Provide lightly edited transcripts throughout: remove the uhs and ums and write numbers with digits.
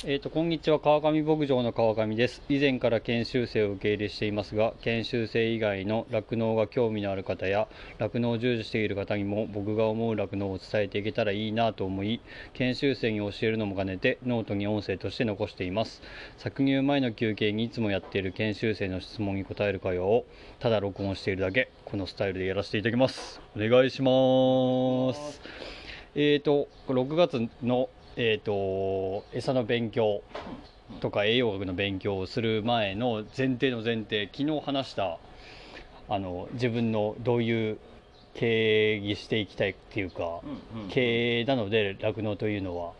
こんにちは、川上牧場の川上です。以前から研修生を受け入れしていますが、研修生以外の酪農が興味のある方や酪農を従事している方にも僕が思う酪農を伝えていけたらいいなと思い、研修生に教えるのも兼ねてノートに音声として残しています。搾乳前の休憩にいつもやっている研修生の質問に答える会話をただ録音しているだけ、このスタイルでやらせていただきます。お願いします。6月の餌の勉強とか栄養学の勉強をする前の前提、昨日話した自分のどういう経営にしていきたいっていうか、経営なので酪農というのは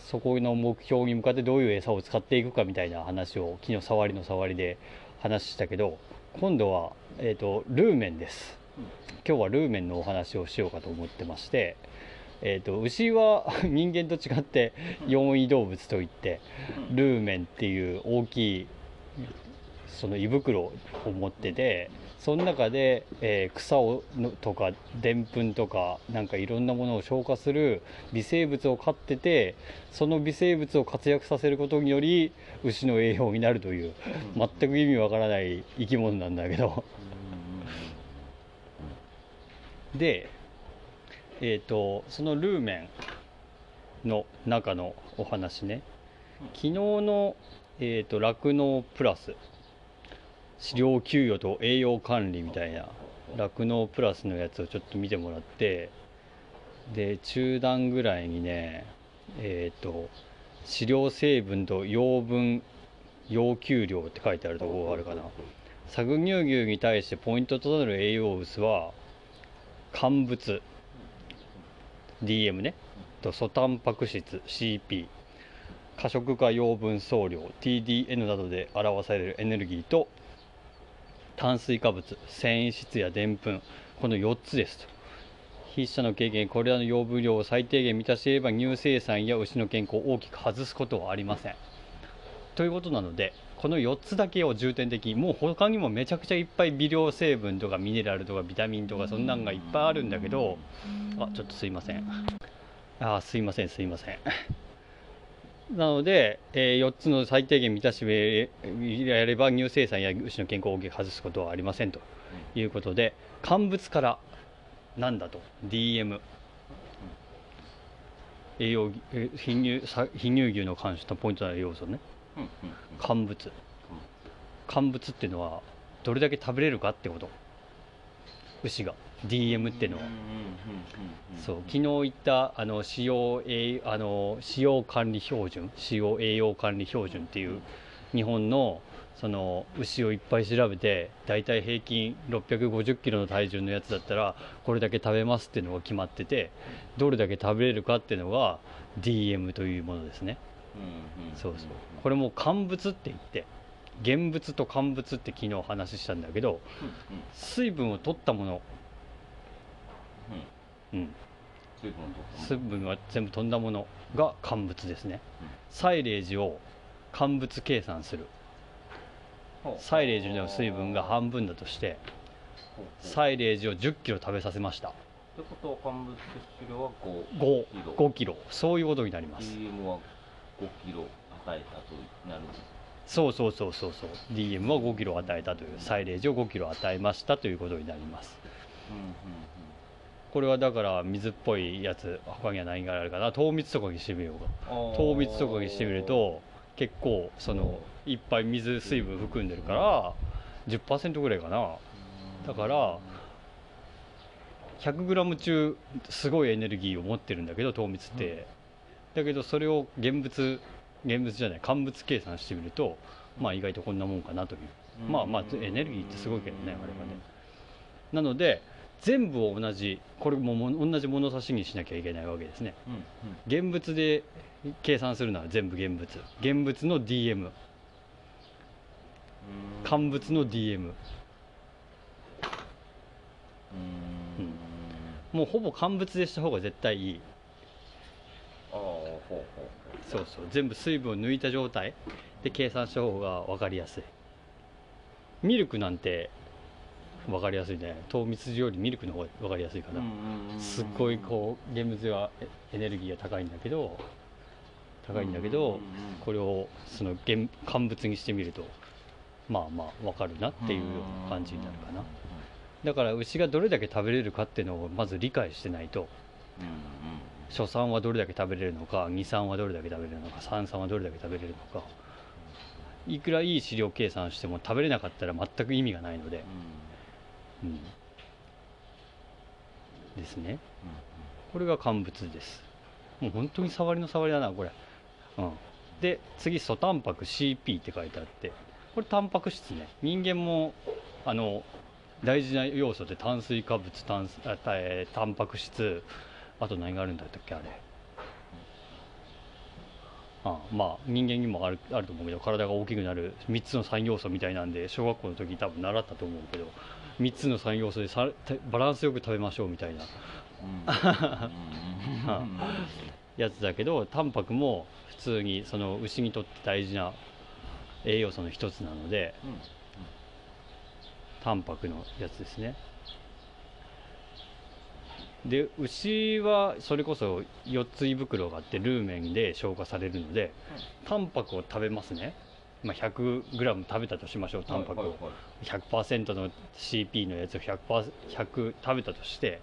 そこの目標に向かってどういう餌を使っていくかみたいな話を昨日触りで話したけど、今度は、ルーメンです。今日はルーメンのお話をしようかと思ってまして、牛は人間と違って四胃動物といって、ルーメンっていう大きいその胃袋を持ってて、その中で、草をとかでんぷんとかなんかいろんなものを消化する微生物を飼ってて、その微生物を活躍させることにより牛の栄養になるという、全く意味わからない生き物なんだけどでそのルーメンの中のお話ね、昨日の酪農プラス飼料給与と栄養管理みたいな酪農プラスのやつをちょっと見てもらって、で中段ぐらいにね、飼料成分と養分要求量って書いてあるところがあるかな。搾乳牛に対してポイントとなる栄養薄は乾物DM ね、と素タンパク質 CP、 過食化養分総量 TDN などで表されるエネルギーと炭水化物、繊維質やでんぷん、この4つですと。筆者の経験、これらの養分量を最低限満たしていれば乳生産や牛の健康を大きく外すことはありませんということなので、この4つだけを重点的に、もう他にもめちゃくちゃいっぱい微量成分とかミネラルとかビタミンとかそんなんがいっぱいあるんだけど、ちょっとすいません。なので、4つの最低限満たしてやれば乳生産や牛の健康を大きく外すことはありませんということで、乾物からなんだと DM、栄養貧乳牛の監視とポイントの要素ね。乾物っていうのはどれだけ食べれるかってこと、牛が DM っていうのは、そう昨日言った使用栄養管理標準っていう日本のその牛をいっぱい調べて、だいたい平均650キロの体重のやつだったらこれだけ食べますっていうのが決まってて、どれだけ食べれるかっていうのが DM というものですね。そうこれも乾物って言って、現物と乾物って昨日話したんだけど、水分を取ったもの、水分が全部飛んだものが乾物ですね。サイレージを乾物計算する、サイレージの水分が半分だとして、サイレージを10キロ食べさせましたってことは、乾物摂取量は5キロ、そういうことになります。5キロ与えたとなるんですか。そう DM は5キロ与えたという、サイレージを5キロ与えましたということになります。これはだから水っぽいやつ、他には何があるかな、糖蜜とかにしてみようか。糖蜜とかにしてみると結構そのいっぱい水分含んでるから 10% ぐらいかな。だから100グラム中すごいエネルギーを持ってるんだけど、糖蜜って、だけどそれを乾物計算してみると、意外とこんなもんかなという、エネルギーってすごいけどね、あれはね。なので全部を同じ、これも同じ物差しにしなきゃいけないわけですね。現物で計算するなら全部現物の DM、 乾物の DM、 もうほぼ乾物でした方が絶対いい。全部水分を抜いた状態で計算した方が分かりやすい。ミルクなんて分かりやすいね。糖蜜よりミルクの方が分かりやすいかな。すっごいこう現物はエネルギーが高いんだけど、高いんだけど、これをその乾物にしてみるとまあまあ分かるなっていうような感じになるかな。だから牛がどれだけ食べれるかっていうのをまず理解してないと、初産はどれだけ食べれるのか、2産はどれだけ食べれるのか、3産はどれだけ食べれるのか、いくらいい飼料計算しても食べれなかったら全く意味がないので、ですね。これが乾物です。もう本当に触りの触りだなこれ、で次素タンパク CP って書いてあって、これタンパク質ね。人間も大事な要素で炭水化物、タンパク質、あと何があるんだったっけあれ。まあ人間にもあると思うけど、体が大きくなる3つの3要素みたいなんで、小学校の時に多分習ったと思うけど、3つの3要素でバランスよく食べましょうみたいなやつだけど、タンパクも普通にその牛にとって大事な栄養素の一つなので、タンパクのやつですね。で牛はそれこそ4つ胃袋があって、ルーメンで消化されるので、タンパクを食べますね。100g 食べたとしましょう。タンパクを 100% の CP のやつを 100% 食べたとして、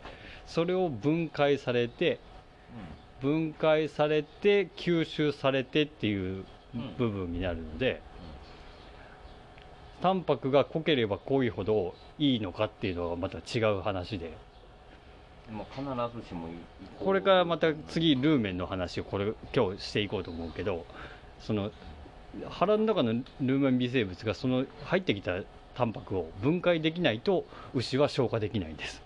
それを分解されて吸収されてっていう部分になるので、タンパクが濃ければ濃いほどいいのかっていうのはまた違う話で、必ずしもこれからまた次ルーメンの話を今日していこうと思うけど、その腹の中のルーメン微生物がその入ってきたタンパクを分解できないと牛は消化できないんです。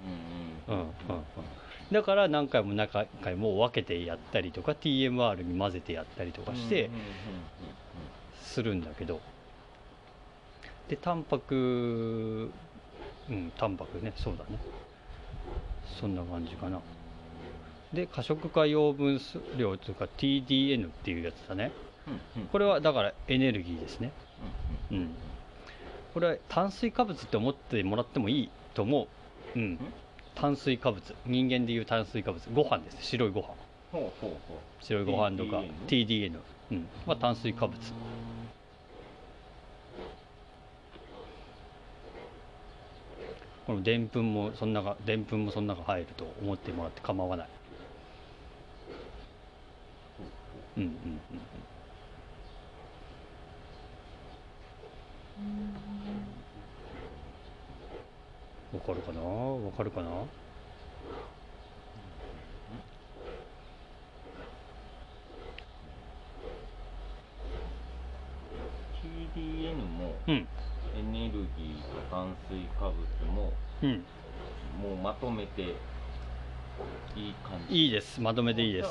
だから何回も分けてやったりとか TMR に混ぜてやったりとかしてするんだけど、でタンパクね、そうだね、そんな感じかな。で可食化養分量というか TDN っていうやつだね。これはだからエネルギーですね。これは炭水化物って思ってもらってもいいと思う。炭水化物、人間でいう炭水化物、ご飯ですね。白いご飯、白いご飯とか TDN は炭水化物でんぷんもその中入ると思ってもらって構わない。わかるかな?TDN も、エネルギーと炭水化物も、もうまとめていい感じ。いいです。まとめていいです。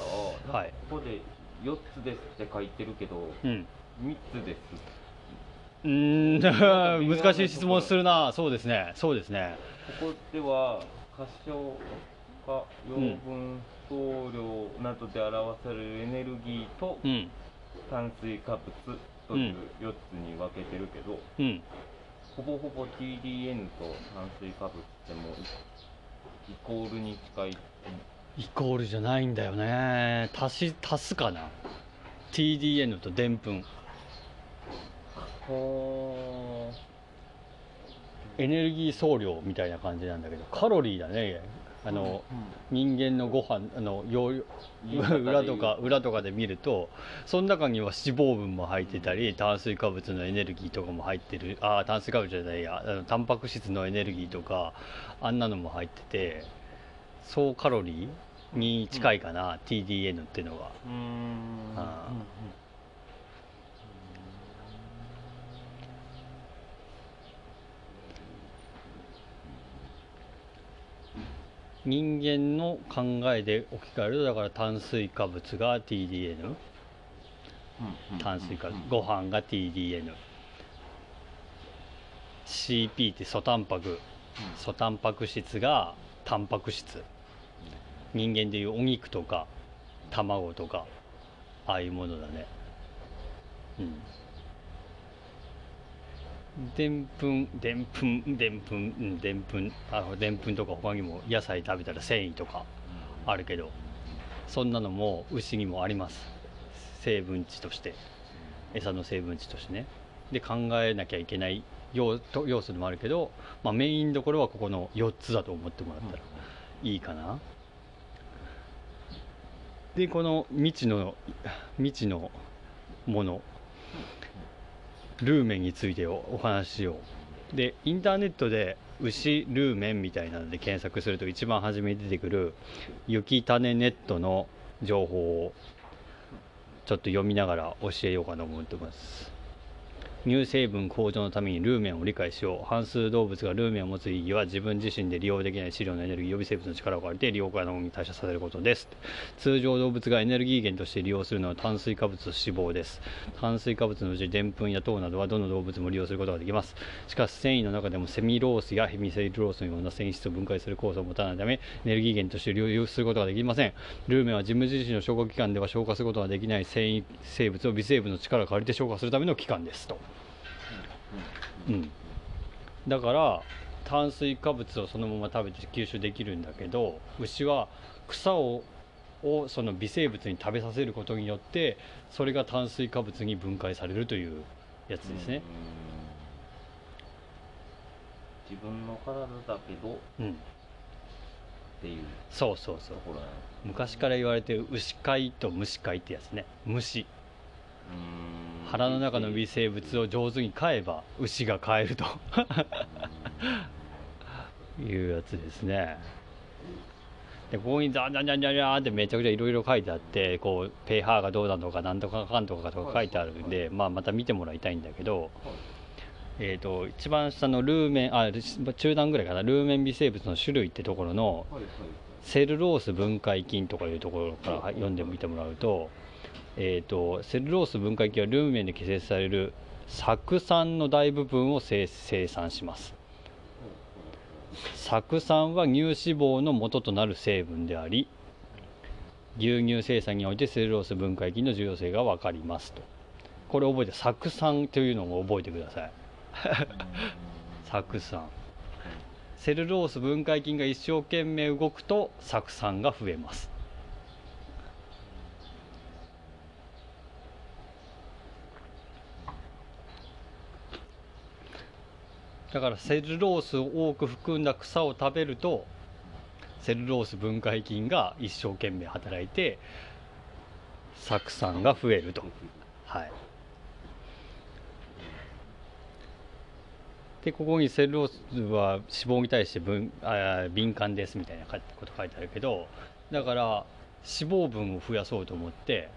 はい。ここで4つですって書いてるけど、3つです。難しい質問するな。そうですね。ここでは可消化養分総量などで表されるエネルギーと炭水化物という4つに分けてるけど、ほぼほぼ TDN と炭水化物ってもイコールに近い。イコールじゃないんだよね。足すかな、 TDN とでんぷん。エネルギー総量みたいな感じなんだけど、カロリーだね。人間のご飯裏とかで見ると、その中には脂肪分も入ってたり、炭水化物のエネルギーとかも入ってる。炭水化物じゃないや、タンパク質のエネルギーとかあんなのも入ってて、総カロリーに近いかな、TDN っていうのが。人間の考えで置き換えると、だから炭水化物が TDN、ご飯が TDN、CP って素タンパク質がタンパク質、人間でいうお肉とか卵とかああいうものだね。でんぷんとか他にも野菜食べたら繊維とかあるけど、そんなのも牛にもあります。成分値として、餌の成分値としてね、で考えなきゃいけない要素でもあるけど、まあ、メインどころはここの4つだと思ってもらったらいいかな。でこの未知のものルーメンについてお話ししよう。でインターネットで牛ルーメンみたいなので検索すると一番初めに出てくる雪種ネットの情報をちょっと読みながら教えようかなと思ってます。乳成分向上のためにルーメンを理解しよう。半数動物がルーメンを持つ意義は自分自身で利用できない飼料のエネルギー予備生物の力を借りて量からのものに代謝させることです。通常動物がエネルギー源として利用するのは炭水化物と脂肪です。炭水化物のうちでんぷんや糖などはどの動物も利用することができます。しかし繊維の中でもセミロースやヘミセルロースのような繊維質を分解する酵素を持たないためエネルギー源として利用することができません。ルーメンは自分自身の消化器官では消化することができない繊維生物を微生物の力を借りて消化するための器官ですと。うん、だから炭水化物をそのまま食べて吸収できるんだけど、牛は草をその微生物に食べさせることによってそれが炭水化物に分解されるというやつですね。自分の体だけど、うん、っていう、そうそうそう、昔から言われてる牛飼いと虫飼いってやつね。虫、腹の中の微生物を上手に飼えば牛が飼えるというやつですね。でここにザンザンザンザンザンってめちゃくちゃいろいろ書いてあって、こう pH がどうだとかなんとかかんとかとか書いてあるんで、まあ、また見てもらいたいんだけど、一番下のルーメン、中段ぐらいかな、ルーメン微生物の種類ってところのセルロース分解菌とかいうところから読んでみてもらうと。セルロース分解菌はルーメンで結成される酢酸の大部分を生産します。酢酸は乳脂肪の元となる成分であり、牛乳生産においてセルロース分解菌の重要性が分かりますと。これ覚えて、酢酸というのも覚えてください酢酸、セルロース分解菌が一生懸命動くと酢酸が増えます。だからセルロースを多く含んだ草を食べるとセルロース分解菌が一生懸命働いて酢酸が増えると、はい、でここにセルロースは脂肪に対して敏感ですみたいなこと書いてあるけど、だから脂肪分を増やそうと思って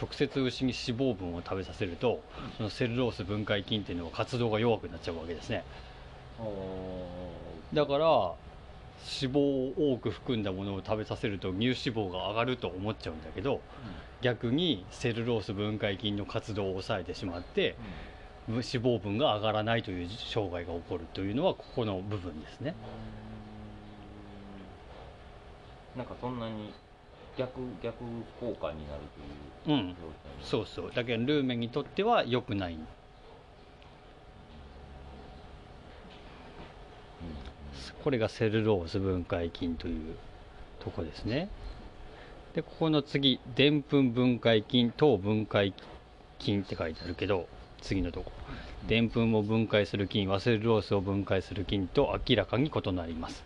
直接牛に脂肪分を食べさせるとそのセルロース分解菌っていうのは活動が弱くなっちゃうわけですね。だから脂肪を多く含んだものを食べさせると乳脂肪が上がると思っちゃうんだけど、逆にセルロース分解菌の活動を抑えてしまって脂肪分が上がらないという障害が起こるというのはここの部分ですね。なんかそんなに逆効果になるという、うん、そうそう、だけどルーメンにとっては良くない、うん、これがセルロース分解菌というとこですね。でここの次、でんぷん分解菌、糖分解菌って書いてあるけど、次のとこ、でんぷんを分解する菌はセルロースを分解する菌と明らかに異なります。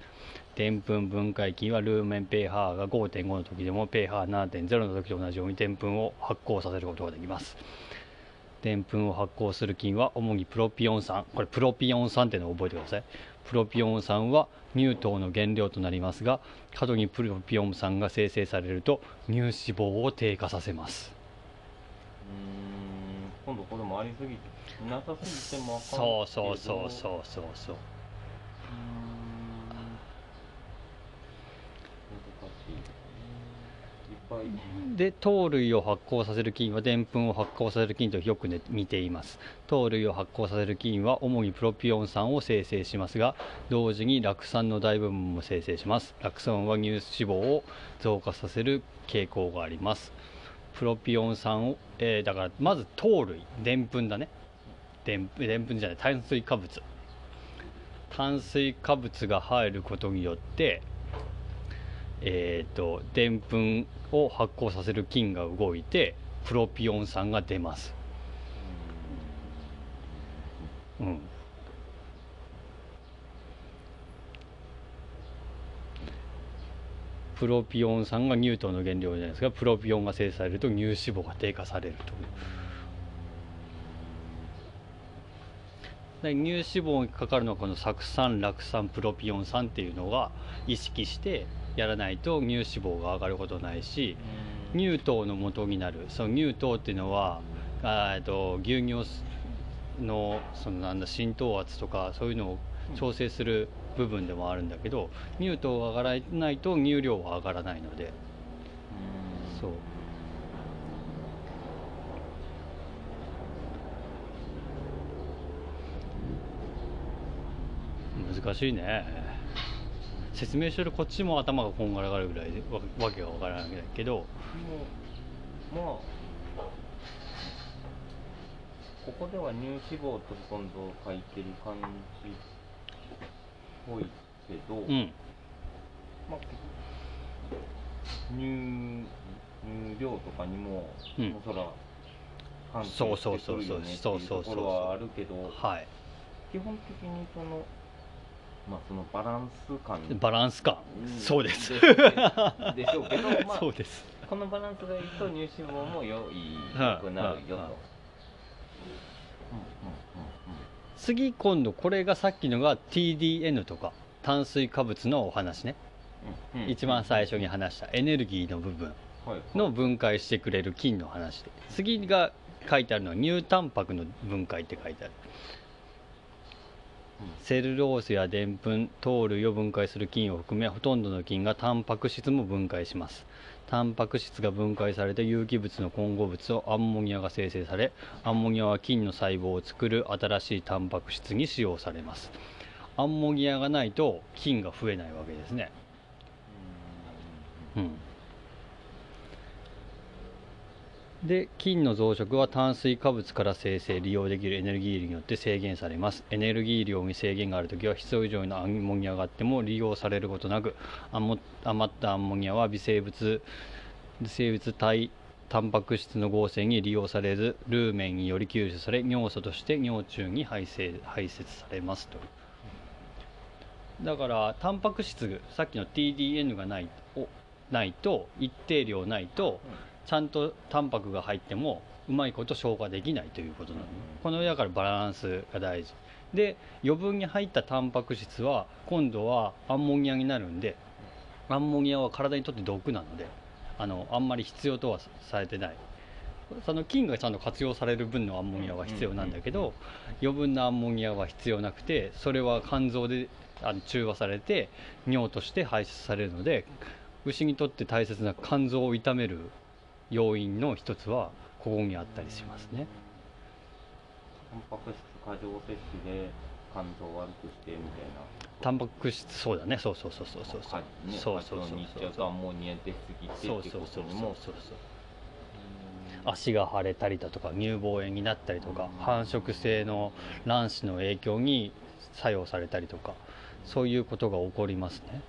でんぷん分解菌はルーメン pH が 5.5 の時でも pH7.0 の時と同じようにでんぷんを発酵させることができます。でんぷんを発酵する菌は主にプロピオン酸、これプロピオン酸っていうのを覚えてください。プロピオン酸は乳糖の原料となりますが、過度にプロピオン酸が生成されると乳脂肪を低下させます。今度これもありすぎてなさすぎても分かんないけど、そうで、糖類を発酵させる菌はでんぷんを発酵させる菌とよく、ね、似ています。糖類を発酵させる菌は主にプロピオン酸を生成しますが、同時に酪酸の大部分も生成します。酪酸は乳脂肪を増加させる傾向があります。プロピオン酸を、だからまず糖類、でんぷんだね、でんぷんじゃない、炭水化物、炭水化物が入ることによってでんぷんを発酵させる菌が動いてプロピオン酸が出ます。うん、プロピオン酸が乳糖の原料じゃないですか。プロピオンが生成されると乳脂肪が低下されると。で、乳脂肪にかかるのはこの酢酸、酪酸、プロピオン酸っていうのが意識してやらないと乳脂肪が上がることないし、乳糖の元になる、その乳糖っていうのは牛乳のそのなんだ浸透圧とかそういうのを調整する部分でもあるんだけど、乳糖が上がらないと乳量は上がらないので、そう。難しいね。説明してるこっちも頭がこんがらがるぐらいでわけがわからないけど、もう、まあ、ここでは乳脂肪と今度書いてる感じっぽいけど、うん、まあ、乳量とかにも、うん、おそら関係してくるよねっていうところはあるけど、はい、基本的にそのまあそのバランス感、そうですでしょうけど、まあ、そうです。このバランスがいいと乳脂肪も良くなるよと。次今度これがさっきのが TDN とか炭水化物のお話ね、うんうん、一番最初に話したエネルギーの部分の分解してくれる菌の話で、次が書いてあるのは乳タンパクの分解って書いてある。セルロースやでんぷん、糖類を分解する菌を含めほとんどの菌がタンパク質も分解します。タンパク質が分解されて有機物の混合物をアンモニアが生成され、アンモニアは菌の細胞を作る新しいタンパク質に使用されます。アンモニアがないと菌が増えないわけですね。うんで、菌の増殖は炭水化物から生成利用できるエネルギー量によって制限されます。エネルギー量に制限があるときは必要以上のアンモニアがあっても利用されることなく、余ったアンモニアは微生物体タンパク質の合成に利用されず、ルーメンにより吸収され尿素として尿中に排泄されますと。だからタンパク質、さっきの TDN がないと一定量ないと、ちゃんとタンパクが入ってもうまいこと消化できないということなの。このだからバランスが大事で、余分に入ったタンパク質は今度はアンモニアになるんで、アンモニアは体にとって毒なので、あんまり必要とはされてない。その菌がちゃんと活用される分のアンモニアは必要なんだけど、余分なアンモニアは必要なくて、それは肝臓で中和されて尿として排出されるので、牛にとって大切な肝臓を傷める要因の一つはここにあったりしますね。タンパク質過剰摂取で肝臓を悪くしてみたいな。タンパク質、そうだね、そうそうそう、に行っちゃうとアンモニア出過ぎて、足が腫れたりだとか乳房炎になったりとか、繁殖性の卵子の影響に作用されたりとか、そういうことが起こりますね。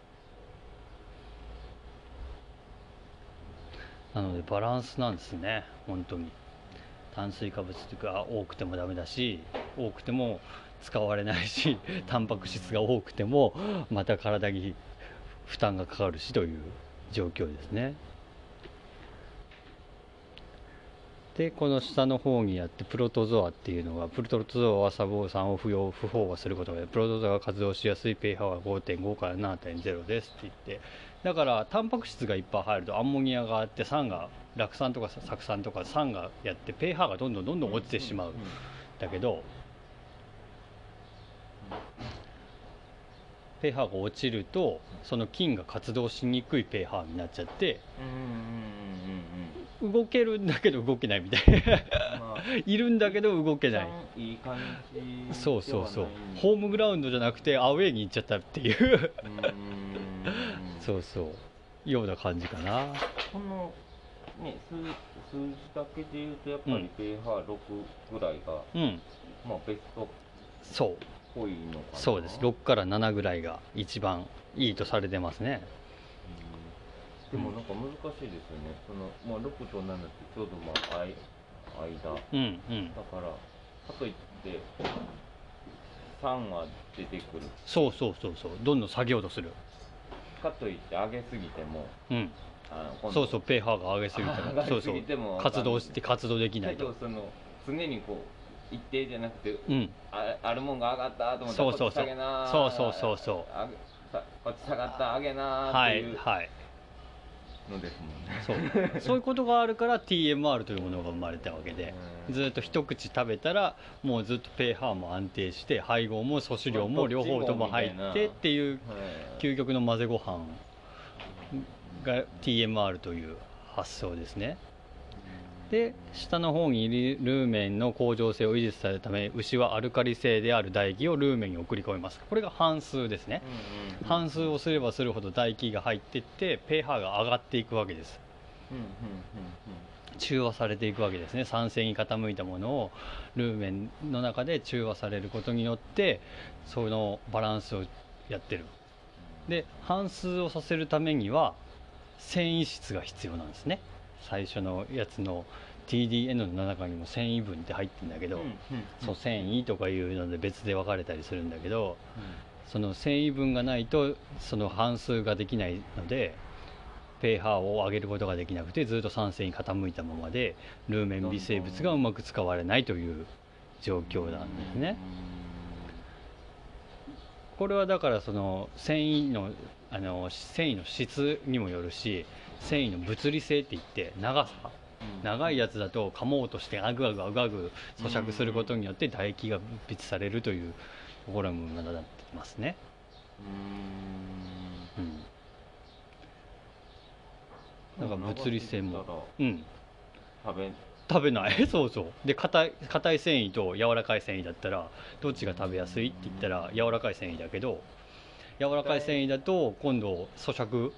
なのでバランスなんですね、本当に。炭水化物というか多くてもダメだし、多くても使われないし、タンパク質が多くてもまた体に負担がかかるしという状況ですね。で、この下の方にあってプロトゾアっていうのが、プロトゾアは砂防酸を不飽和することで、プロトゾアが活動しやすい pH は 5.5 から 7.0 ですって言って、だからタンパク質がいっぱい入るとアンモニアがあって、酸が酪酸とか酢酸とか酸がやって pH がどんどん落ちてしまうんだけど、 pH が落ちるとその菌が活動しにくい pH になっちゃって、動けるんだけど動けないみたいな、まあ、いるんだけど動けない、いい感じではない。そうそうそう、ホームグラウンドじゃなくてアウェーに行っちゃったっていう、そうそうような感じかな。この、ね、数字だけで言うとやっぱり pH6 ぐらいが、うん、まあベストっぽいのかな。そうです、6から7ぐらいが一番いいとされてますね。でもなんか難しいですよね。そのまあ6と7ってちょうどまあ間、うんうん、だからかといって3は出てくる。そうそうそうそう。どんどん下げようとする。かといって上げすぎても、うん、そうそうペーハーが上げすぎても、そうそう活動できないと。その常にこう。一定じゃなくて、うん、あるもんが上がったと思ったらこっち下げなー、そうそうそう、こっち下がった上げなーっていうのですもんね。そういうことがあるから TMR というものが生まれたわけで、ずっと一口食べたらもうずっとペーハーも安定して配合も粗飼料も両方とも入ってっていう究極の混ぜご飯が TMR という発想ですね。で下の方にルーメンの恒常性を維持させるため、牛はアルカリ性である唾液をルーメンに送り込みます。これが反数ですね、うんうん、反数をすればするほど唾液が入っていってpHが上がっていくわけです、うんうんうんうん、中和されていくわけですね。酸性に傾いたものをルーメンの中で中和されることによってそのバランスをやってる。で反数をさせるためには繊維質が必要なんですね。最初のやつの TDN の中にも繊維分って入ってるんだけど、そう繊維とかいうので別で分かれたりするんだけど、その繊維分がないとその反数ができないので pH を上げることができなくて、ずっと酸性に傾いたままでルーメン微生物がうまく使われないという状況なんですね。これはだからその繊維の質にもよるし、繊維の物理性っていって長さ、長いやつだと噛もうとしてアグアグ咀嚼することによって唾液が分泌されるというところもなってますね。うん、なんか物理性も、うん、食べない。そうそう。で硬い繊維と柔らかい繊維だったらどっちが食べやすいって言ったら柔らかい繊維だけど、柔らかい繊維だと今度咀嚼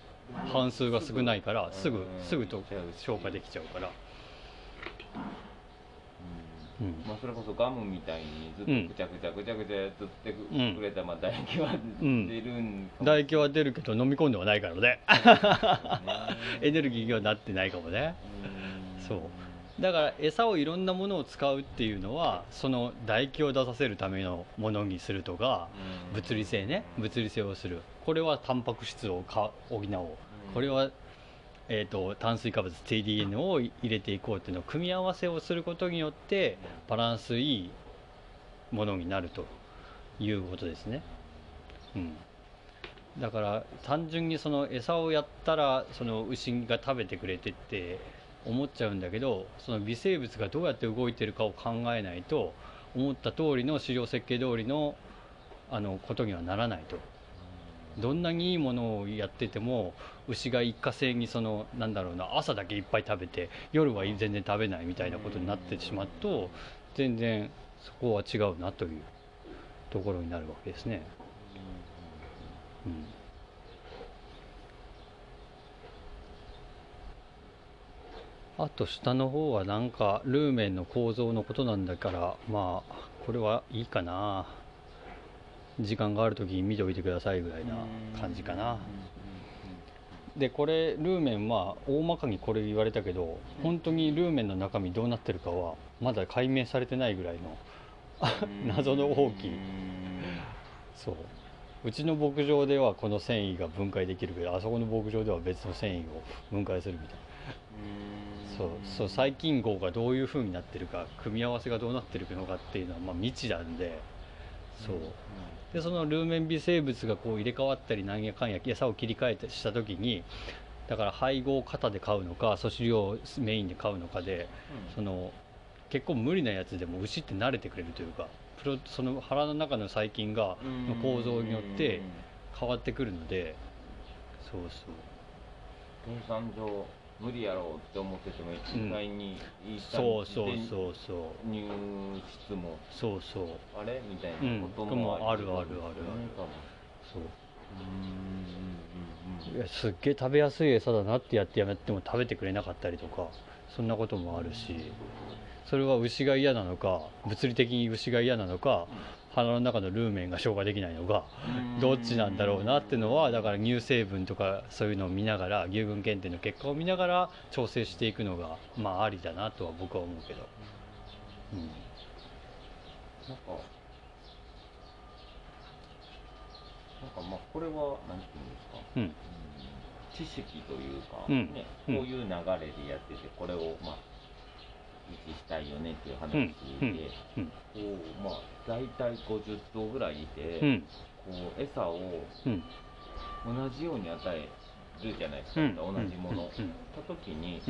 半数が少ないからすぐと消化できちゃうから、うんうん、まあ、それこそガムみたいにずっとぐちゃぐちゃやっとってくれた、まあ唾液は出るんか、うん、唾液は出るけど飲み込んではないからねエネルギーにはなってないかもね。そうだから餌をいろんなものを使うっていうのはその唾液を出させるためのものにするとか、物理性ね、物理性をする。これはタンパク質を補おう、これは、炭水化物 TDN を入れていこうっていうのを組み合わせをすることによってバランスいいものになるということですね。うん、だから単純にその餌をやったらその牛が食べてくれてって思っちゃうんだけど、その微生物がどうやって動いてるかを考えないと思った通りの飼料設計通りのことにはならないと。どんなにいいものをやってても牛が一過性にそのなんだろうな、朝だけいっぱい食べて夜は全然食べないみたいなことになってしまうと全然そこは違うなというところになるわけですね。うん、あと下の方はなんかルーメンの構造のことなんだから、まあこれはいいかな、時間がある時に見ておいてくださいぐらいな感じかな。でこれルーメンは大まかにこれ言われたけど、本当にルーメンの中身どうなってるかはまだ解明されてないぐらいの謎の大きい。そう、うちの牧場ではこの繊維が分解できるけど、あそこの牧場では別の繊維を分解するみたいな。そう細菌号がどういう風になってるか、組み合わせがどうなってるのかっていうのはまあ未知なんで。そうでそのルーメン微生物がこう入れ替わったりなんやかんや餌を切り替えたりした時に、だから配合を肩で買うのか粗飼料をメインで買うのかで、その結構無理なやつでも牛って慣れてくれるというか、その腹の中の細菌がの構造によって変わってくるので、そうそう計算上無理やろうって思ってても意外にいい感じで入室もあれみたいなこともあるあるある。すっげえ食べやすい餌だなってやってやめても食べてくれなかったりとか、そんなこともあるし、それは牛が嫌なのか、物理的に牛が嫌なのか、鼻の中のルーメンが消化できないのがどっちなんだろうなっていうのは、だから乳成分とかそういうのを見ながら、牛群検定の結果を見ながら調整していくのがまあありだなとは僕は思うけど、うん、なんかまあこれは何て言うんですか、知識というか、ね、こういう流れでやっててこれをまあ維持したいよねっていう話で、まあ大体50頭ぐらいいて、こう餌を同じように与えるじゃないですか、同じもの。た時に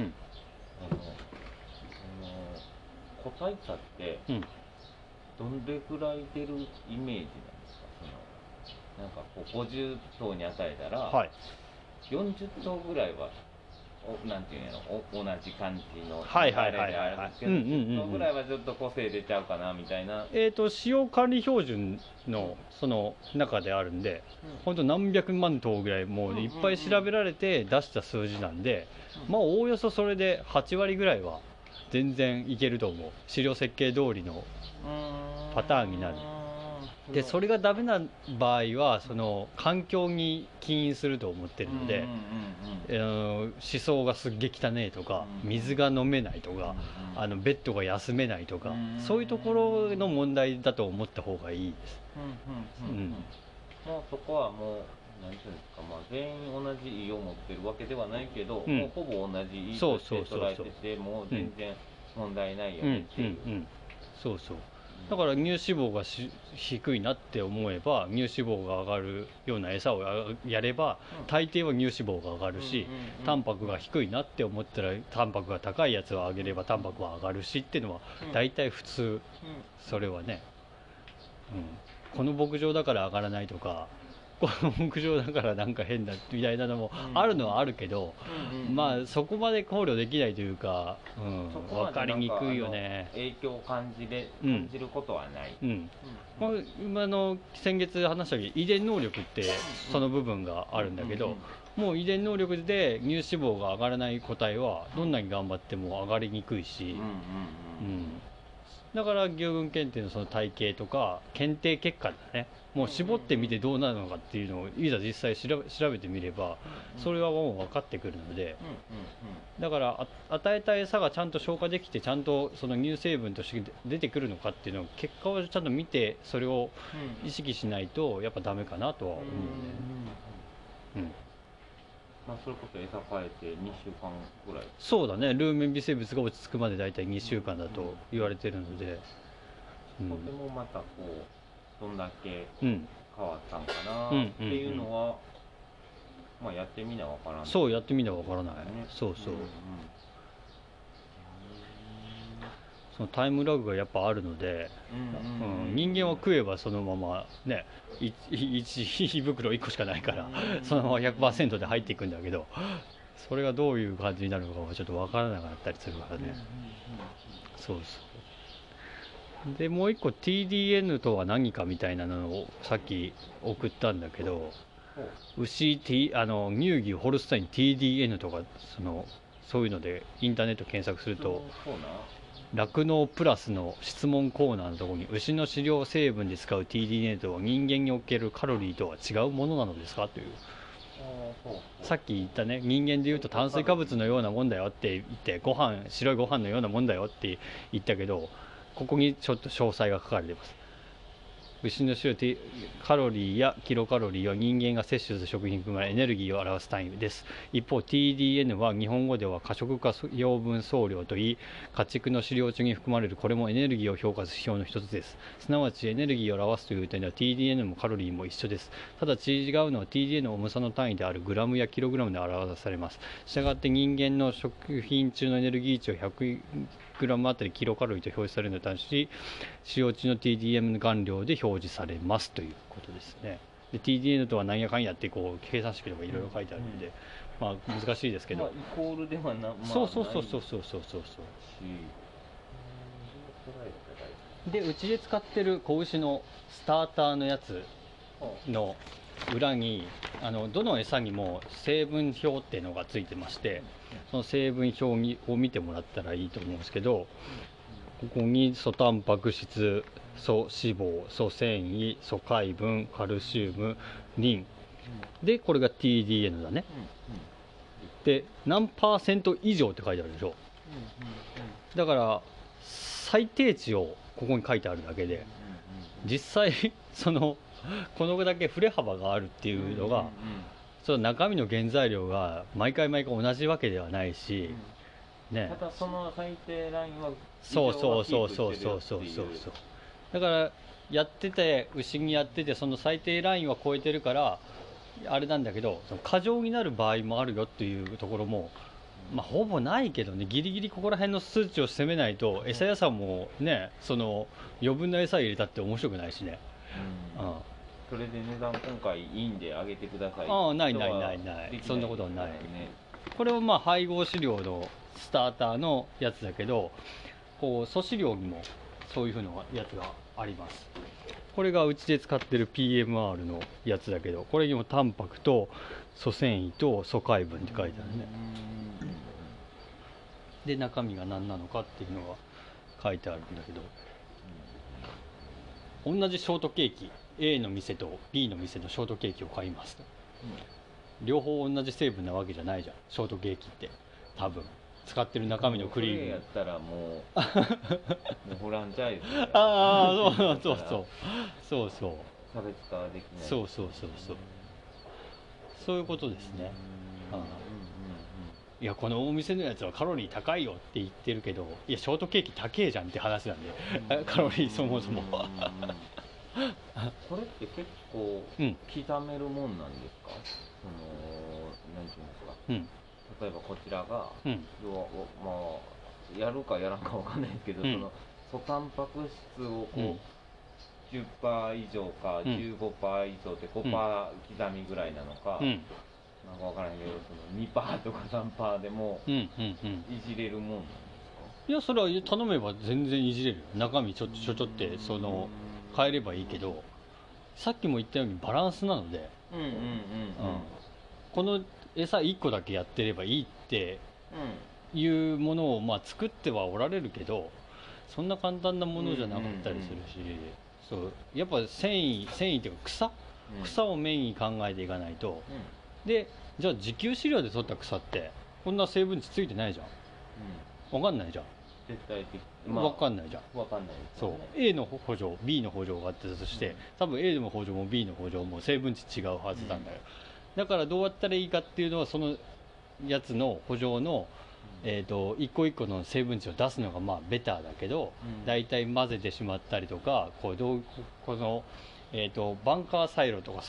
個体差ってどれぐらい出るイメージなんですか？そのなんかこう50頭に与えたら、はい、40頭ぐらいはなんていうの、同じ感じのあれであるんですけど、10頭ぐらいはちょっと個性出ちゃうかなみたいな。使用管理標準のその中であるんで、本当何百万頭ぐらいもういっぱい調べられて出した数字なんで、まあおおよそそれで8割ぐらいは全然いけると思う。飼料設計通りのパターンになる。でそれがダメな場合はその環境に起因すると思ってるので、思想がすっげえ汚ねえとか、水が飲めないとか、ベッドが休めないとか、そういうところの問題だと思った方がいいです。もうそこはもう何ていうんですか、まあ、全員同じ胃を持ってるわけではないけど、もうほぼ同じ胃として捉えててもう全然問題ないよねっていう。そうそう、だから乳脂肪が低いなって思えば乳脂肪が上がるような餌をやれば大抵は乳脂肪が上がるし、タンパクが低いなって思ったらタンパクが高いやつを上げればタンパクは上がるしっていうのは大体普通。それはね、この牧場だから上がらないとか、この牧場だからなんか変だみたいなのもあるのはあるけど、まあそこまで考慮できないというか、分かりにくいよね。影響を感じることはない。先月話したように遺伝能力ってその部分があるんだけど、もう遺伝能力で乳脂肪が上がらない個体はどんなに頑張っても上がりにくいし、だから牛群検定のその体型とか検定結果だね、もう絞ってみてどうなるのかっていうのをいざ実際調べてみればそれはもう分かってくるので、だから与えた餌がちゃんと消化できてちゃんとその乳成分として出てくるのかっていうのを結果をちゃんと見てそれを意識しないとやっぱダメかなとは思うね。まあそれこそ餌変えて2週間ぐらい、そうだね、ルーメン微生物が落ち着くまで大体2週間だと言われてるので、そこでもまたこうどんだけ変わったんかなっていうのは、まあやってみなわからない。そう、やってみなわからない、そうそう、そのタイムラグがやっぱあるので、人間は食えばそのままね、1袋1個しかないからそのまま 100% で入っていくんだけど、それがどういう感じになるのかはちょっと分からなかったりするからね。そうそう。でもう一個 TDN とは何かみたいなのをさっき送ったんだけど、牛、乳牛ホルスタイン TDN とかそういうのでインターネット検索すると、酪農プラスの質問コーナーのところに、牛の飼料成分で使う TDN とは人間におけるカロリーとは違うものなのですかという、さっき言ったね、人間でいうと炭水化物のようなもんだよって言って、ご飯、白いご飯のようなもんだよって言ったけど、ここにちょっと詳細が書かれてます。牛の飼料カロリーやキロカロリーは人間が摂取する食品に含まれエネルギーを表す単位です。一方 TDN は日本語では過食化養分総量といい、家畜の飼料中に含まれるこれもエネルギーを評価する指標の一つです。すなわちエネルギーを表すという点では TDN もカロリーも一緒です。ただ違うのは TDN の重さの単位であるグラムやキログラムで表されます。したがって人間の食品中のエネルギー値を100グラムあたりキロカロリーと表示されるのに対し、使用中の TDN 含量で表示されますということですね。で TDN とは何やかんやってこう計算式とかいろいろ書いてあるので、まあ難しいですけど、イコールではな、そうそうそうそうそうそうそうで、うちで使ってる子牛のスターターのやつの裏にどの餌にも成分表っていうのがついてまして、その成分表を見てもらったらいいと思うんですけど、ここに素タンパク質、素脂肪、素繊維、素海分、カルシウム、リンで、これが TDN だね。で何パーセント以上って書いてあるでしょ。だから最低値をここに書いてあるだけで、実際そのこのだけ振れ幅があるっていうのが、その中身の原材料が毎回毎回同じわけではないし、ね、またその最低ラインはそうそうそうそうそうそうそう。だからやってて牛にやってて、その最低ラインは超えてるからあれなんだけど、過剰になる場合もあるよっていうところも、まあ、ほぼないけどね、ギリギリここら辺の数値を攻めないと、餌屋さんもね、その余分な餌入れたって面白くないしね。うん、うん、それで値段今回いいんで上げてください。ああ、ないないないない、そんなことはない。これはまあ配合飼料のスターターのやつだけど、こう素飼料にもそういうふうなやつがあります。これがうちで使ってる PMR のやつだけど、これにもタンパクと素繊維と素海分って書いてあるね。で中身が何なのかっていうのが書いてあるんだけど、同じショートケーキ、A の店と B の店のショートケーキを買いますと、両方同じ成分なわけじゃないじゃん、ショートケーキって。多分使ってる中身のクリームこれやったらもうフランチャイズ。ああ、そうそうそうそうそう、差別化はできない。そうそうそうそう、そういうことですね。いや、このお店のやつはカロリー高いよって言ってるけど、いやショートケーキ高えじゃんって話なんで、カロリーそもそも。それって結構刻めるもんなんですか？なんていうんですか、例えばこちらが、要はまあやるかやらんかわかんないですけど、その素タンパク質をこう 10% 以上か 15% 以上で 5% 刻みぐらいなのか、なんかわからないけど、その 2% とか 3% でもいじれるもんなんですか？いや、それは頼めば全然いじれる。中身ちょってその変えればいいけど、さっきも言ったようにバランスなので、この餌1個だけやってればいいっていうものをまあ作ってはおられるけど、そんな簡単なものじゃなかったりするし、そうやっぱ繊維っていうか草をメインに考えていかないと。でじゃあ自給飼料で取った草ってこんな成分値ついてないじゃん、分かんないじゃん、絶対的、まあ、分かんないじゃん、分かんない、ね、そう A の補助 B の補助があってたとして、多分 A の補助も B の補助も成分値違うはずなんだよ、だからどうやったらいいかっていうのは、そのやつの補助の、一個一個の成分値を出すのがまあベターだけど、大体、混ぜてしまったりとか、このバンカーサイロとか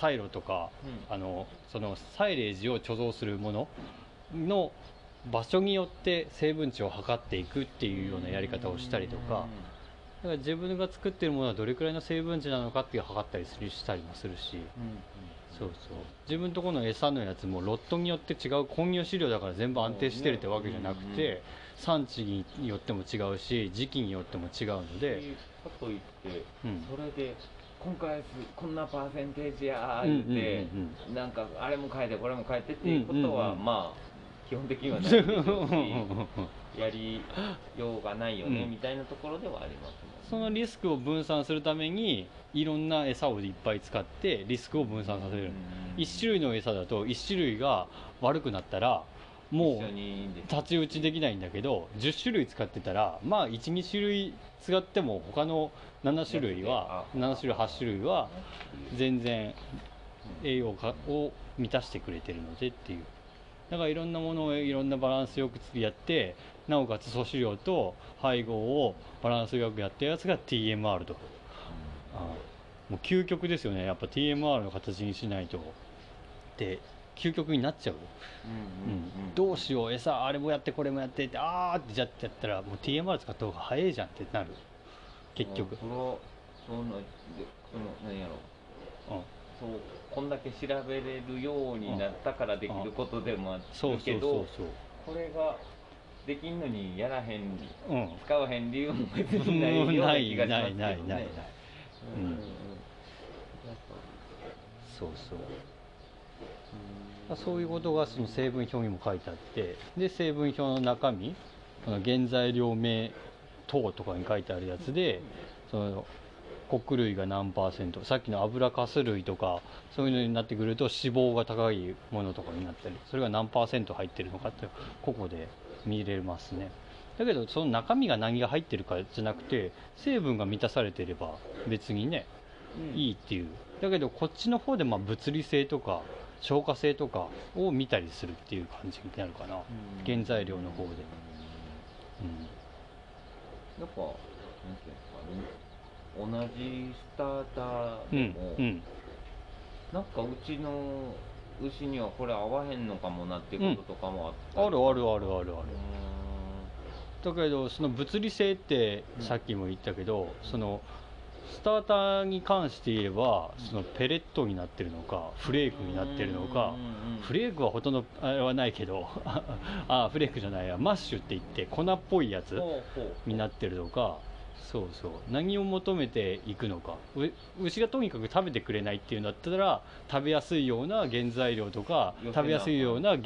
そのサイレージを貯蔵するものの場所によって成分値を測っていくっていうようなやり方をしたりとか、だから自分が作ってるものはどれくらいの成分値なのかっていう測ったりしたりもするし、そうそう、自分とこの餌のやつもロットによって違う、混入飼料だから全部安定してるってわけじゃなくて、産地によっても違うし時期によっても違うので、かといってそれで今回こんなパーセンテージやーってなんかあれも変えてこれも変えてっていうことはまあ基本的にはないでしょうし、やりようがないよねみたいなところではありますね。そのリスクを分散するためにいろんな餌をいっぱい使ってリスクを分散させる。1種類の餌だと1種類が悪くなったらもう太刀打ちできないんだけど、10種類使ってたらまあ 1,2 種類使っても他の8種類は全然栄養を満たしてくれてるのでっていう、だからいろんなものをいろんなバランスよくやって、なおかつ素飼料と配合をバランスよくやったやつが TMR と。もう究極ですよね、やっぱ TMR の形にしないとって究極になっちゃう。どうしよう、餌あれもやってこれもやってって、あーってじゃってやったらもう TMR 使った方が早いじゃんってなる。結局こんだけ調べれるようになったからできることでもあるけど、これができんのにやらへん、使わへん理由も別にないような気がしますけどね。ないそうそう、そういうことがその成分表にも書いてあって、で成分表の中身、原材料名糖とかに書いてあるやつで、その穀類が何%、さっきの油かす類とかそういうのになってくると脂肪が高いものとかになったり、それが何%入ってるのかってここで見れますね。だけどその中身が何が入ってるかじゃなくて、成分が満たされてれば別にね、いいっていう。だけどこっちの方でまあ物理性とか消化性とかを見たりするっていう感じになるかな、原材料の方で。やっぱ同じスターターでも、なんかうちの牛にはこれ合わへんのかもなっていうこととかもあった、ある。だけどその物理性ってさっきも言ったけど、そのスターターに関して言えば、そのペレットになってるのかフレークになってるのか、フレークはほとんどあれはないけどあ、フレークじゃないや、マッシュっていって粉っぽいやつになってるのか、そうそう、何を求めていくのか。牛がとにかく食べてくれないっていうんだったら、食べやすいような原材料とか食べやすいような原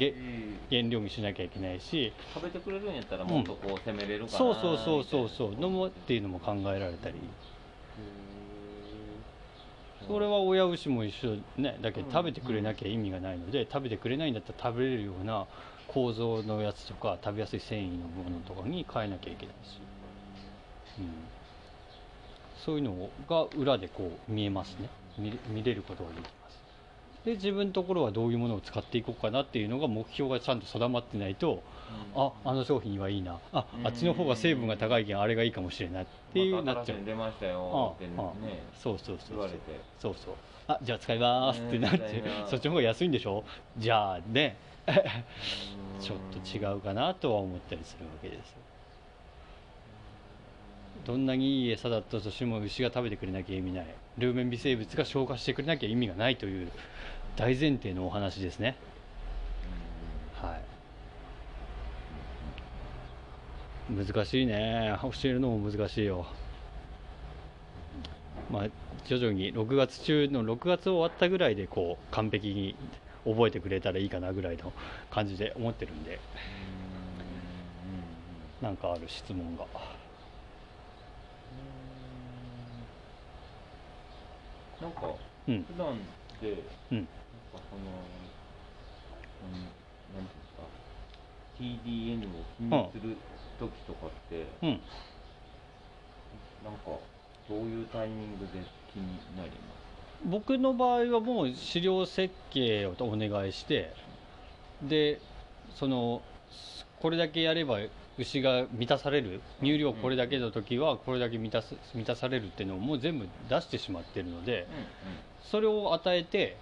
料にしなきゃいけないし、食べてくれるんやったらもっとこう攻めれるかな、っていうのも考えられたり。それは親牛も一緒ね。だけど食べてくれなきゃ意味がないので、食べてくれないんだったら食べれるような構造のやつとか食べやすい繊維のものとかに変えなきゃいけないし、そういうのが裏でこう見えますね。 見れることができます。で、自分のところはどういうものを使っていこうかなっていうのが、目標がちゃんと定まってないと、あの商品はいいな、あっちの方が成分が高いけんあれがいいかもしれないっていうなっちゃう。出ましたよってね、そうそう、あ、じゃあ使いますってなって、そっちの方が安いんでしょ、じゃあねちょっと違うかなとは思ったりするわけです。どんなにいい餌だったとしても牛が食べてくれなきゃ意味ない、ルーメン微生物が消化してくれなきゃ意味がないという大前提のお話ですね。難しいね、教えるのも難しいよ。まあ徐々に6月中の6月終わったぐらいでこう完璧に覚えてくれたらいいかなぐらいの感じで思ってるんで、なんかある質問が。なんか普段で、なんかその、なんていうんですか、TDN を気にする時とかって、なんかどういうタイミングで気になります？僕の場合はもう飼料設計をお願いして、で、そのこれだけやれば牛が満たされる、乳量これだけの時はこれだけ満たされるっていうのをもう全部出してしまってるので、それを与えて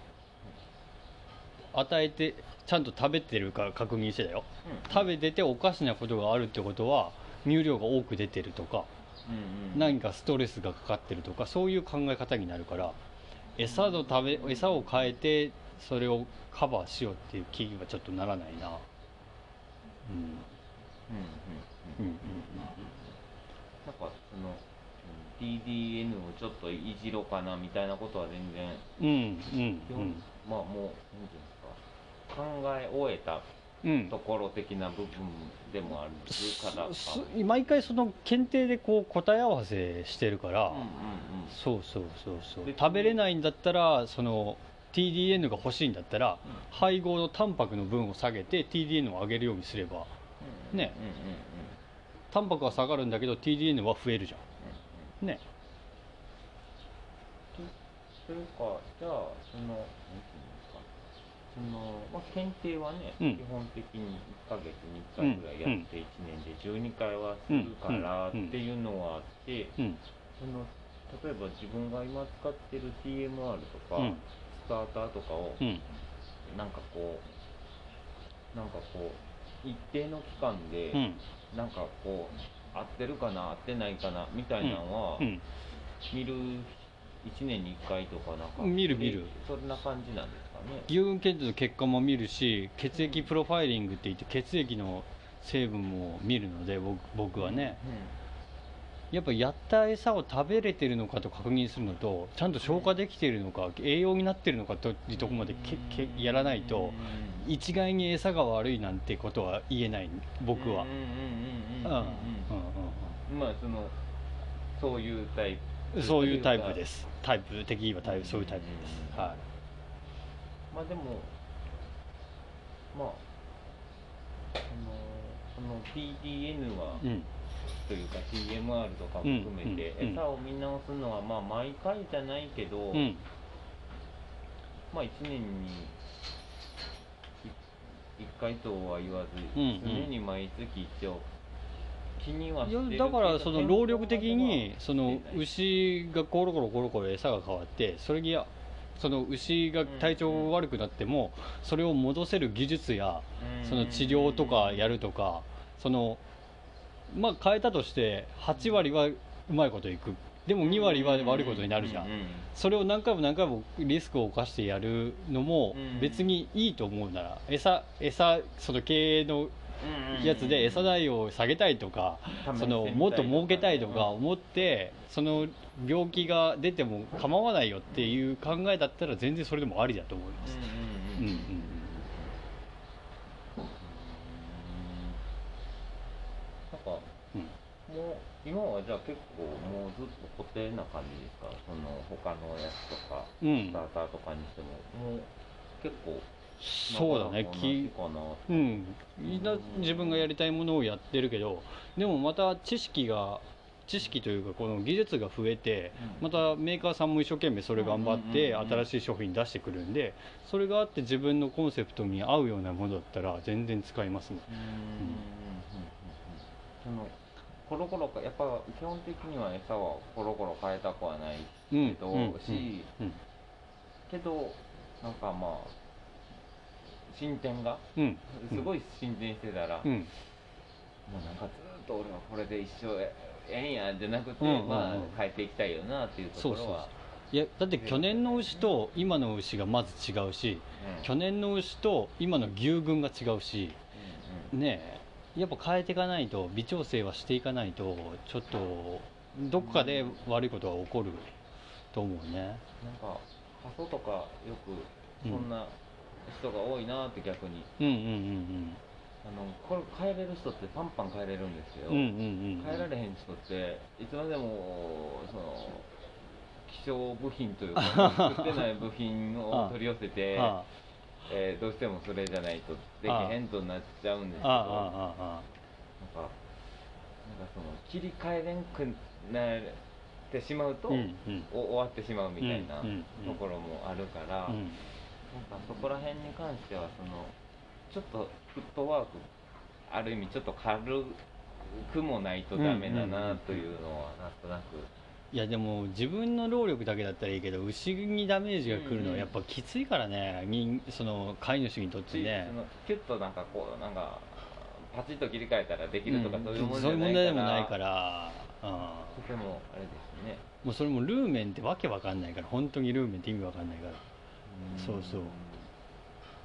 ちゃんと食べてるか確認してだよ、食べてておかしなことがあるってことは乳量が多く出てるとか、何かストレスがかかってるとか、そういう考え方になるから、餌を変えてそれをカバーしようっていう気にはちょっとならないな。なんかその TDN をちょっといじろうかなみたいなことは全然、まあもうなんていうんですか、考え終えたところ的な部分でもあるからか、毎回その検定でこう答え合わせしてるから、食べれないんだったら、そのTDN が欲しいんだったら、配合のタンパクの分を下げて TDN を上げるようにすればね、タンパクは下がるんだけど TDN は増えるじゃんね。というか、じゃあその検定はね、基本的に1ヶ月に1回ぐらいやって1年で12回はするからっていうのはあって、その例えば自分が今使ってる TMR とか、スターターとかを、なんかこう一定の期間で、なんかこう合ってるかな合ってないかなみたいなのは、見る1年に1回とか、なんか見るそんな感じなんですかね。牛群検定の結果も見るし、血液プロファイリングっていって血液の成分も見るので、僕はね、やっぱやった餌を食べれてるのかと確認するのと、ちゃんと消化できているのか、栄養になってるのかというところまでやらないと、一概に餌が悪いなんてことは言えない、僕は。まあそのそういうタイプ、そういうタイプです。タイプ的にはそういうタイプです。はい。まあでもまあこの TDN は、うん、というか TMR とかも含めて、餌を見直すのはまあ毎回じゃないけど、うん、まあ1年に1回とは言わず、うん、常に毎月一応気にはしてるけど、だからその労力的にその牛がコロコロコロコロ餌が変わって、それにその牛が体調悪くなってもそれを戻せる技術やその治療とかやるとか、そのまあ変えたとして8割はうまいこといく、でも2割は悪いことになるじゃん。それを何回も何回もリスクを冒してやるのも別にいいと思うなら、その経営のやつで餌代を下げたいとか、そのもっと儲けたいとか思ってその病気が出ても構わないよっていう考えだったら全然それでもありだと思います。なんか、もう今はじゃあ結構もうずっと固定な感じですか？その他のやつとかスターターとかにしても、もう結構そうだね。みんな自分がやりたいものをやってるけど、でもまた知識というかこの技術が増えて、またメーカーさんも一生懸命それ頑張って新しい商品出してくるんで、それがあって自分のコンセプトに合うようなものだったら全然使いますね。コロコロやっぱ基本的には餌はコロコロ変えたくはないけどし、けどなんかまあ進展が、すごい進展してたら、もうなんかずっと俺はこれで一生えんやんじゃなくて、まあ変えていきたいよなっていうところは。そうそうそう。いやだって去年の牛と今の牛がまず違うし、去年の牛と今の牛群が違うし、ねえやっぱ変えていかないと、微調整はしていかないとちょっとどこかで悪いことが起こると思うね。なんか過疎とかよくそんな人が多いなって逆に、これ変えれる人ってパンパン変えれるんですけど、変えられへん人っていつまでもその希少部品というか作ってない部品を取り寄せてどうしてもそれじゃないとできへんとなっちゃうんですけど、なんかその切り替えれんくなってしまうと終わってしまうみたいなところもあるから。なんかそこら辺に関してはそのちょっとフットワークある意味ちょっと軽くもないとダメだなというのはなんとなく。いやでも自分の労力だけだったらいいけど、牛にダメージがくるのはやっぱきついからね、その飼い主にとってね。キュッとなんかこうなんかパチッと切り替えたらできるとかそういう問題でもないから。でもあれですね。もうそれもルーメンってわけわかんないから、本当にルーメンって意味わかんないから。そうそう、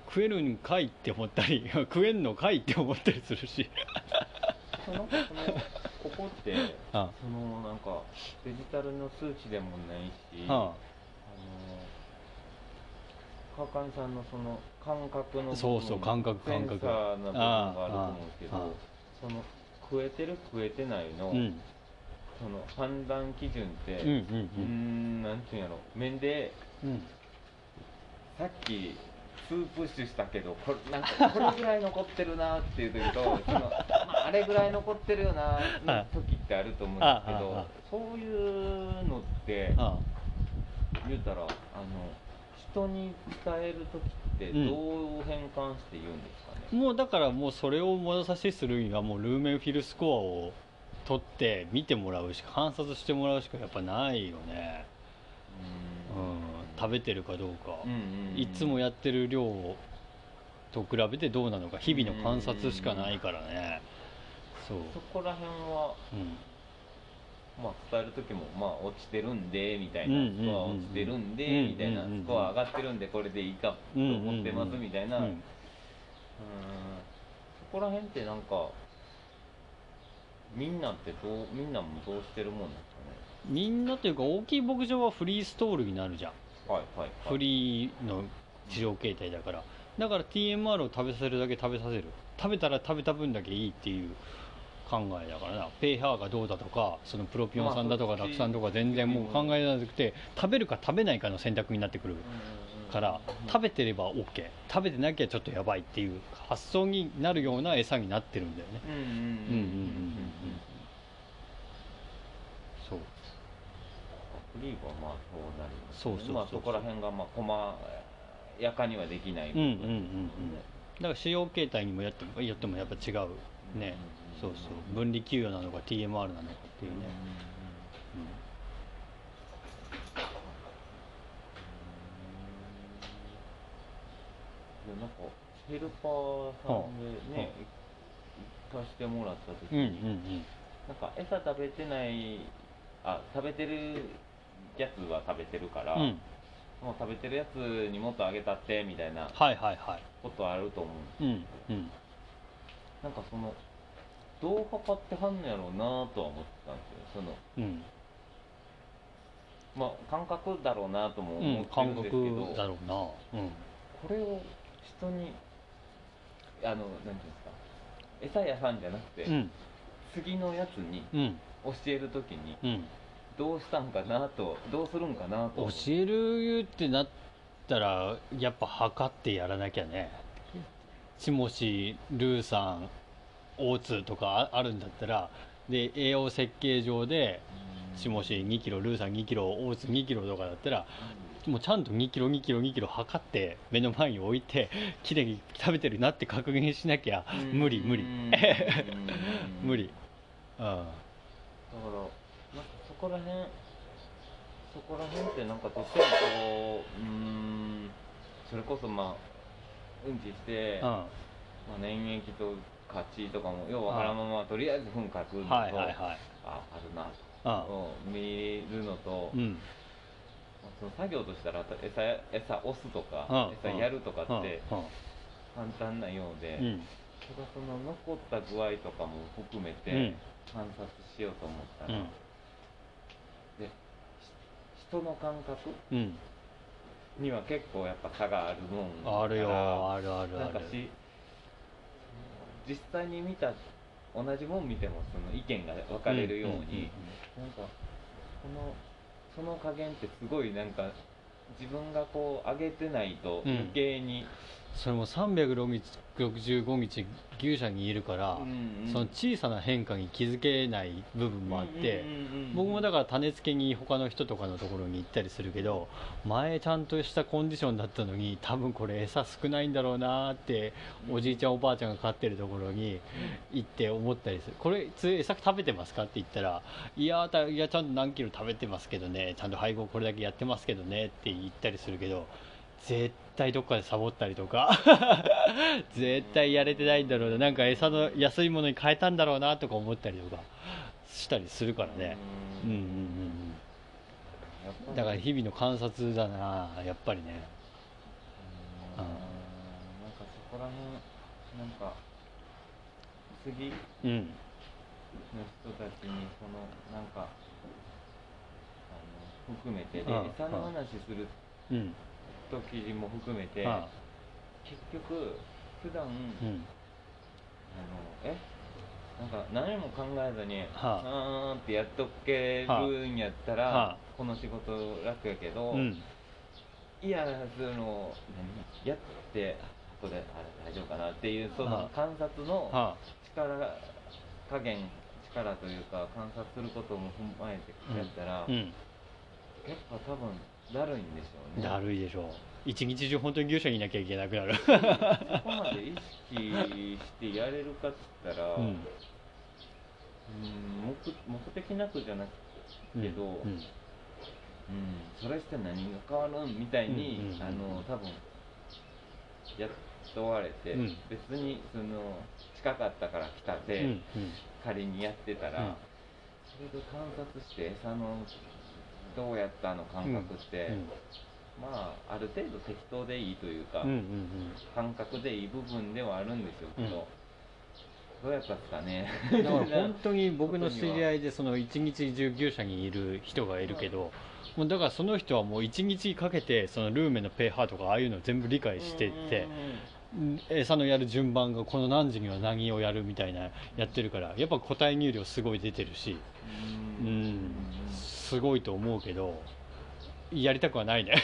食えるんかいって思ったり食えんのかいって思ったりするし、ここってそのなんかデジタルの数値でもないし、川上さんのその感覚の部分、センサーな部分があると思うんですけど、その食えてる食えてないのその判断基準ってなんていうんやろ、面でさっき2プッシュしたけど、なんかこれぐらい残ってるなっていう時とその、あれぐらい残ってるよなの時ってあると思うんですけど、そういうのって言うたら人に伝える時ってどう変換して言うんですかね。もうだからもうそれを物差しするにはもうルーメンフィルスコアを取って見てもらうしか観察してもらうしかやっぱないよね。食べてるかどうか、いつもやってる量と比べてどうなのか、日々の観察しかないからね。そこら辺は、まあ伝える時もまあ落ちてるんでみたいな、スコア落ちてるんでみたいな、スコア上がってるんでこれでいいかと思ってますみたいな、そこら辺ってなんかみんなもどうしてるもんなんですかね。みんなというか大きい牧場はフリーストールになるじゃん、フリーの治療形態だから、だから TMR を食べさせるだけ食べさせる、食べたら食べた分だけいいっていう考えだからな。ペーハーがどうだとか、そのプロピオン酸だとか酪酸とか全然もう考えなくて、食べるか食べないかの選択になってくるから、食べてれば OK、食べてなきゃちょっとやばいっていう発想になるような餌になってるんだよね。そう。フリーはまあそうなります。そうそうそう。まあそこら辺がまあ細やかにはできない。うんうんうんうん。だから使用形態にもやってもやっぱ違う。ね、そうそう、分離給与なのか TMR なのかっていうね、いやなんかヘルパーさんでね、行かしてもらった時になんか餌食べてない、あ、食べてるやつは食べてるから、うん、もう食べてるやつにもっとあげたってみたいなことあると思う。なんかそのどう測ってはんのやろうなとは思ってたんですよ。その、まあ感覚だろうなとも思ってるんですけど、これを人にあの何ていうんですか、餌屋さんじゃなくて、次のやつに教える時に、どうしたんかなと、どうするんかなと。教えるってなったらやっぱ測ってやらなきゃね。チモシルーさんオーツとかあるんだったら、で栄養設計上でチモシ2キロルーさん2キロオーツ2キロとかだったら、もうちゃんと2キロ2キロ2キロ測って目の前に置いてきれいに食べてるなって確認しなきゃ無理無理。だからなんかそこら辺ってなんかどっちかこう、それこそまあうんちして、まあ粘液と勝ちとかもようわからんままとりあえず糞かくのと、あるなと見るのと、その作業としたら餌押すとか餌やるとかって簡単なようで、ただその残った具合とかも含めて観察しようと思ったら、で人の感覚には結構やっぱ差があるもんだから、あるよ、あるあるある。なんか実際に見た同じもん見てもその意見が分かれるように、なんかその加減ってすごいなんか自分がこう上げてないと余計に、それも365日牛舎にいるから、その小さな変化に気づけない部分もあって、僕もだから種付けに他の人とかのところに行ったりするけど、前ちゃんとしたコンディションだったのに多分これ餌少ないんだろうなっておじいちゃんおばあちゃんが飼ってるところに行って思ったりする。これ餌食べてますかって言ったら、いやちゃんと何キロ食べてますけどね、ちゃんと配合これだけやってますけどねって言ったりするけど、絶対どっかでサボったりとか絶対やれてないんだろうな、なんか餌の安いものに変えたんだろうなとか思ったりとかしたりするからね。だから日々の観察だなやっぱりね。なんかそこら辺なんか次の人たちにそのなんか含めて餌の話する記事も含めて、結局普段、なんか何も考えずにあーってやっとけるんやったらこの仕事楽やけど、いやそういうのをやってここであれ大丈夫かなっていう、その観察の力加減、力というか観察することも踏まえてやったら、やっぱ多分だるいんでしょうね。だるいでしょう。一日中本当に牛舎にいなきゃいけなくなる。そこまで意識してやれるかっつったら、目的なくじゃなくけど、それして何が変わるんみたいに、多分雇われて、別にその近かったから来たで、仮にやってたら、それで観察して餌のどうやったの感覚って、まあある程度適当でいいというか、感覚でいい部分ではあるんですよけど、どうやったっすかね。だから本当に僕の知り合いでその一日中牛舎にいる人がいるけど、もうだからその人はもう一日かけてそのルーメンのpHとかああいうのを全部理解してって、餌のやる順番がこの何時には何をやるみたいなやってるから、やっぱ個体入力すごい出てるし、うんすごいと思うけどやりたくはないね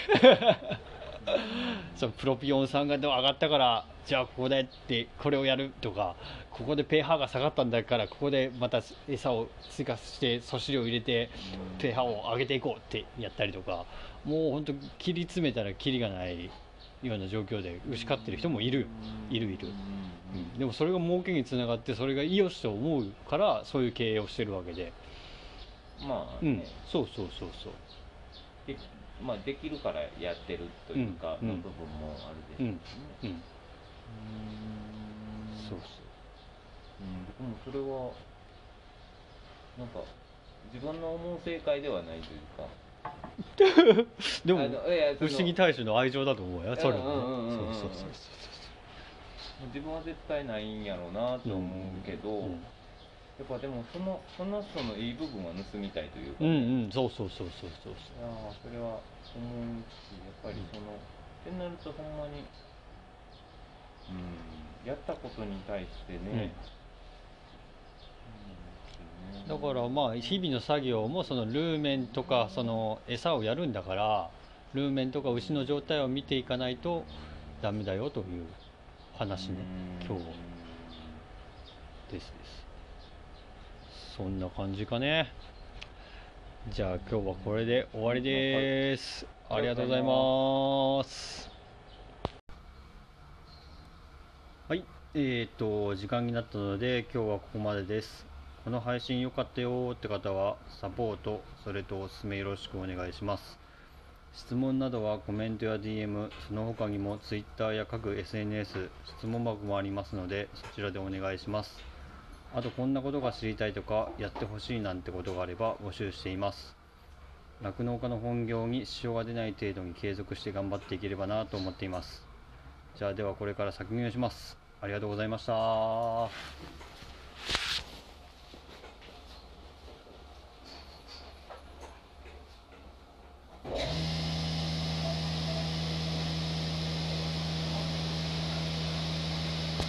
そのプロピオン酸が上がったからじゃあここでってこれをやるとか、ここで pH が下がったんだからここでまた餌を追加して素子量を入れて pH を上げていこうってやったりとか、もうほんと切り詰めたらキリがないような状況で牛飼ってる人もいる、うん、でもそれが儲けにつながってそれがいいよしと思うからそういう経営をしてるわけで、まあ、ね、うん、そうで、まあ、できるからやってるというかの部分もあるでしょうね、うんうんうん、そう、うん、僕もそれはなんか自分の思う正解ではないというかでも牛に対しての愛情だと思うよ、それはね。そう自分は絶対ないんやろうなと思うけど、うんうん、やっぱでもその人のいい部分は盗みたいというか、ね、うんうん、そういやそれは思うし、やっぱりそのってなるとほんまに、うん、やったことに対してね、うんだからまあ日々の作業もそのルーメンとかその餌をやるんだから、ルーメンとか牛の状態を見ていかないとダメだよという話ね、今日ですそんな感じかね。じゃあ今日はこれで終わりです。ありがとうございます。はい、時間になったので今日はここまでです。この配信良かったよって方はサポート、それとおすすめよろしくお願いします。質問などはコメントや DM、 その他にも Twitter や各 SNS、 質問箱もありますのでそちらでお願いします。あとこんなことが知りたいとかやってほしいなんてことがあれば募集しています。酪農家の本業に支障が出ない程度に継続して頑張っていければなと思っています。じゃあではこれから搾乳します。ありがとうございました。